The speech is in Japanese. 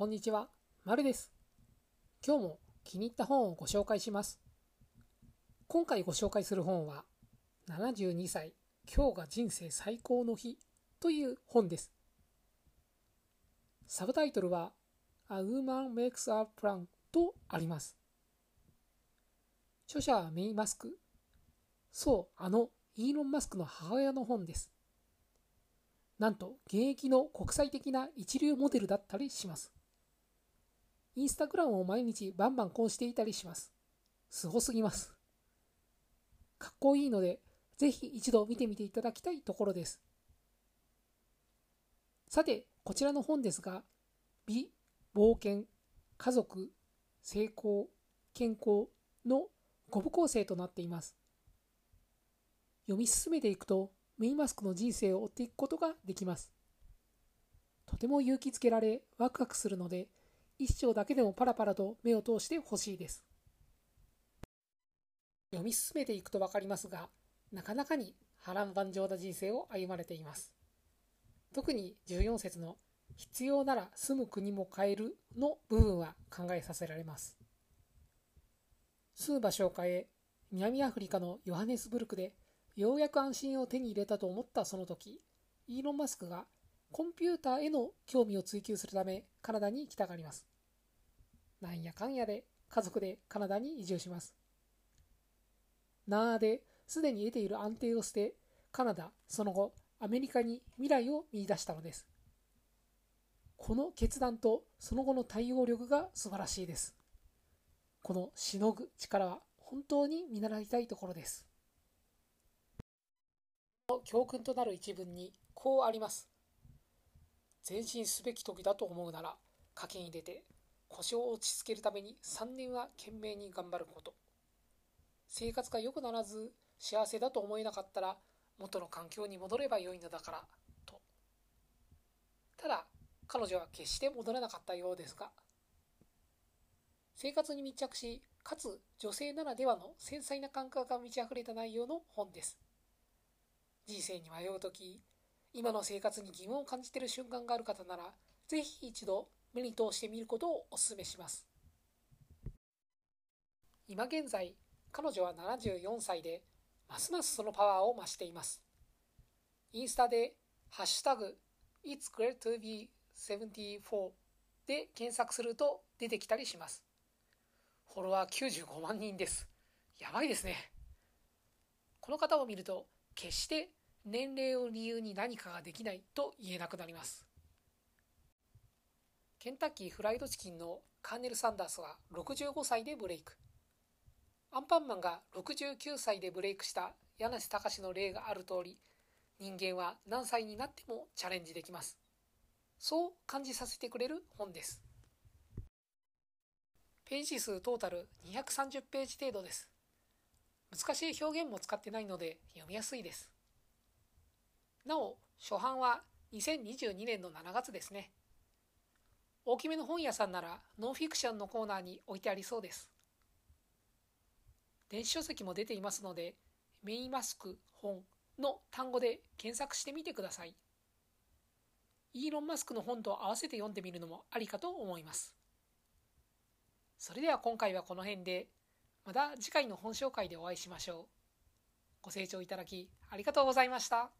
こんにちは、まるです。今日も気に入った本をご紹介します。今回ご紹介する本は、72歳、今日が人生最高の日という本です。サブタイトルは、A WOMAN MAKES A PLAN とあります。著者はメイ・マスク。そう、イーロン・マスクの母親の本です。なんと、現役の国際的な一流モデルだったりします。インスタグラムを毎日バンバン更新していたりします。すごすぎます。かっこいいので、ぜひ一度見てみていただきたいところです。さて、こちらの本ですが、美、冒険、家族、成功、健康の5部構成となっています。読み進めていくと、メイ・マスクの人生を追っていくことができます。とても勇気づけられ、ワクワクするので、一章だけでもパラパラと目を通してほしいです。読み進めていくと分かりますが、なかなかに波乱万丈な人生を歩まれています。特に14節の「必要なら住む国も変える」の部分は考えさせられます。住む場所を変え、南アフリカのヨハネスブルクでようやく安心を手に入れたと思ったその時、イーロン・マスクがコンピューターへの興味を追求するためカナダに行きたがります。なんやかんやで家族でカナダに移住します。なあですでに得ている安定を捨て、カナダ、その後アメリカに未来を見出したのです。この決断とその後の対応力が素晴らしいです。このしのぐ力は本当に見習いたいところです。教訓となる一文にこうあります。前進すべき時だと思うなら、賭けに出て、腰を落ち着けるために3年は懸命に頑張ること。生活が良くならず、幸せだと思えなかったら、元の環境に戻れば良いのだから、と。ただ、彼女は決して戻らなかったようですが、生活に密着し、かつ女性ならではの繊細な感覚が満ち溢れた内容の本です。人生に迷うとき、今の生活に疑問を感じている瞬間がある方なら、ぜひ一度目に通してみることをお勧めします。今現在、彼女は74歳で、ますますそのパワーを増しています。インスタで、ハッシュタグ、It's great to be 74 で検索すると出てきたりします。フォロワー95万人です。やばいですね。この方を見ると、決して年齢を理由に何かができないと言えなくなります。ケンタッキーフライドチキンのカーネル・サンダースは65歳でブレイク。アンパンマンが69歳でブレイクした柳瀬隆の例がある通り、人間は何歳になってもチャレンジできます。そう感じさせてくれる本です。ページ数トータル230ページ程度です。難しい表現も使ってないので読みやすいです。なお、初版は2022年の7月ですね。大きめの本屋さんならノンフィクションのコーナーに置いてありそうです。電子書籍も出ていますので、メイ・マスク本の単語で検索してみてください。イーロン・マスクの本と合わせて読んでみるのもありかと思います。それでは今回はこの辺で、また次回の本紹介でお会いしましょう。ご清聴いただきありがとうございました。